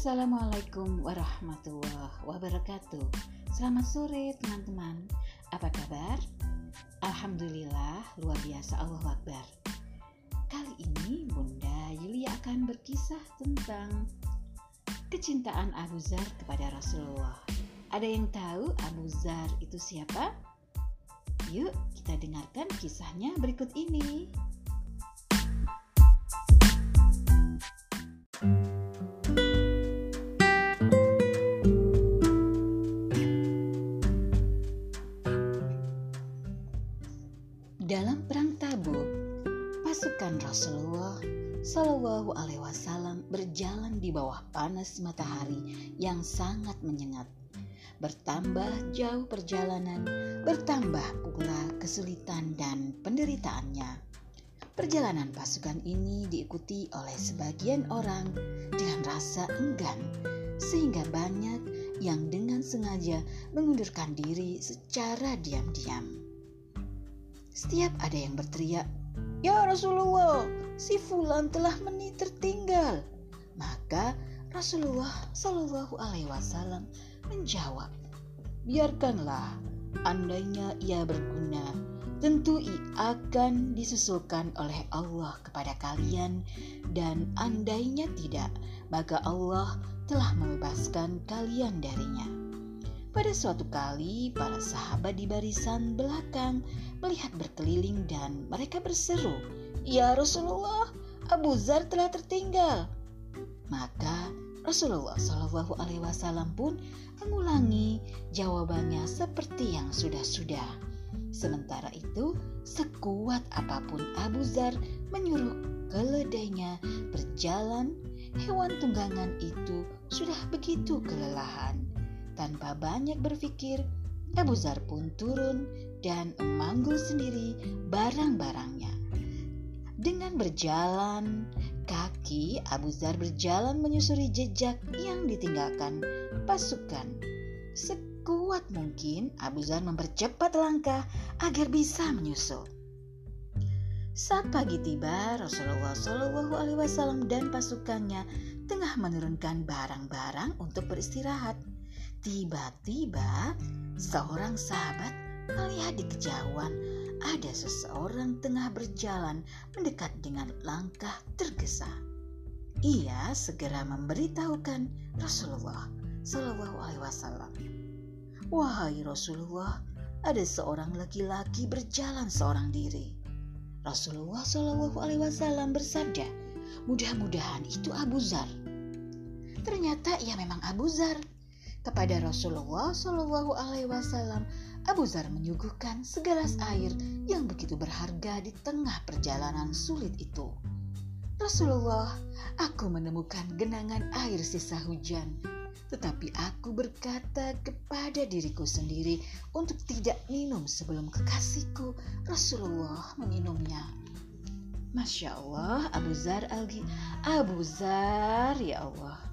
Assalamualaikum warahmatullahi wabarakatuh. Selamat sore teman-teman. Apa kabar? Alhamdulillah, luar biasa, Allahu Akbar. Kali ini Bunda Yulia akan berkisah tentang kecintaan Abu Zar kepada Rasulullah. Ada yang tahu Abu Zar itu siapa? Yuk kita dengarkan kisahnya berikut ini. Dalam perang Tabuk, pasukan Rasulullah Shallallahu Alaihi Wasallam berjalan di bawah panas matahari yang sangat menyengat. Bertambah jauh perjalanan, bertambah pula kesulitan dan penderitaannya. Perjalanan pasukan ini diikuti oleh sebagian orang dengan rasa enggan, sehingga banyak yang dengan sengaja mengundurkan diri secara diam-diam. Setiap ada yang berteriak, "Ya Rasulullah, si fulan telah tertinggal." Maka Rasulullah Shallallahu Alaihi Wasallam menjawab, "Biarkanlah, andainya ia berguna, tentu ia akan disusulkan oleh Allah kepada kalian, dan andainya tidak, maka Allah telah membebaskan kalian darinya." Pada suatu kali, para sahabat di barisan belakang melihat berkeliling dan mereka berseru, "Ya Rasulullah, Abu Zar telah tertinggal." Maka Rasulullah Shallallahu Alaihi Wasallam pun mengulangi jawabannya seperti yang sudah-sudah. Sementara itu, sekuat apapun Abu Zar menyuruh keledainya berjalan, hewan tunggangan itu sudah begitu kelelahan. Tanpa banyak berpikir, Abu Zar pun turun dan memanggul sendiri barang-barangnya. Dengan berjalan kaki, Abu Zar berjalan menyusuri jejak yang ditinggalkan pasukan. Sekuat mungkin, Abu Zar mempercepat langkah agar bisa menyusul. Saat pagi tiba, Rasulullah SAW dan pasukannya tengah menurunkan barang-barang untuk beristirahat. Tiba-tiba seorang sahabat melihat di kejauhan ada seseorang tengah berjalan mendekat dengan langkah tergesa. Ia segera memberitahukan Rasulullah Shallallahu Alaihi Wasallam, "Wahai Rasulullah, ada seorang laki-laki berjalan seorang diri." Rasulullah Shallallahu Alaihi Wasallam bersabda, "Mudah-mudahan itu Abu Zar." Ternyata ia memang Abu Zar. Kepada Rasulullah Shallallahu Alaihi Wasallam, Abu Zar menyuguhkan segelas air yang begitu berharga di tengah perjalanan sulit itu. "Rasulullah, aku menemukan genangan air sisa hujan, tetapi aku berkata kepada diriku sendiri untuk tidak minum sebelum kekasihku Rasulullah meminumnya." Masya Allah, Abu Zar ya Allah.